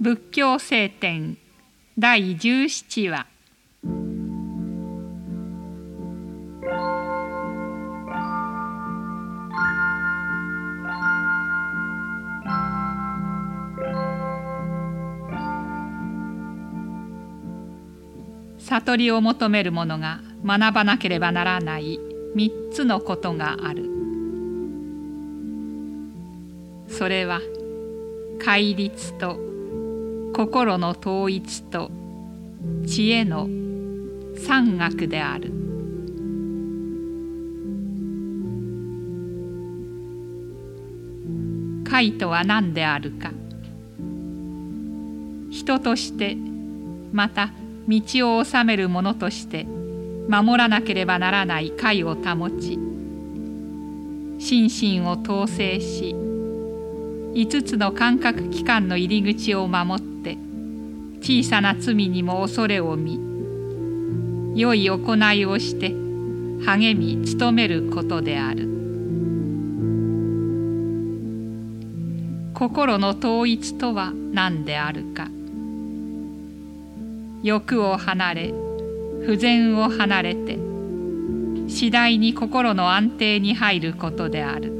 仏教聖典第17話。悟りを求める者が学ばなければならない三つのことがある。それは戒律と心の統一と知恵の三学である。戒とは何であるか。人としてまた道を治める者として守らなければならない戒を保ち、心身を統制し、5つの感覚器官の入り口を守って、小さな罪にも恐れを見、良い行いをして励み努めることである。心の統一とは何であるか。欲を離れ、不全を離れて、次第に心の安定に入ることである。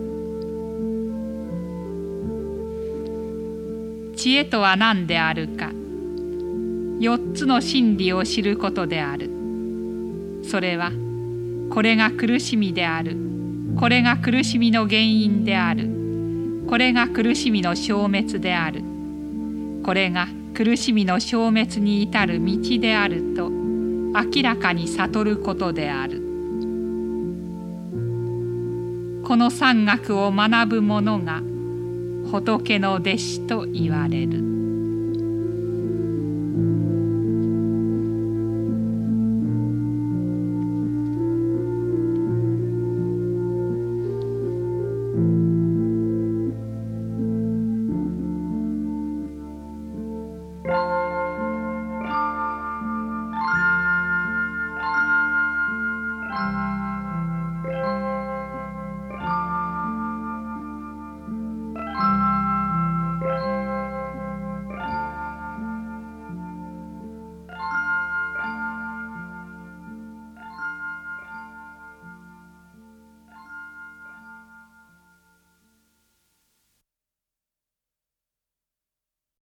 知恵とは何であるか。4つの真理を知ることである。それは、これが苦しみである。これが苦しみの原因である。これが苦しみの消滅である。これが苦しみの消滅に至る道であると明らかに悟ることである。この三学を学ぶ者が仏の弟子といわれる。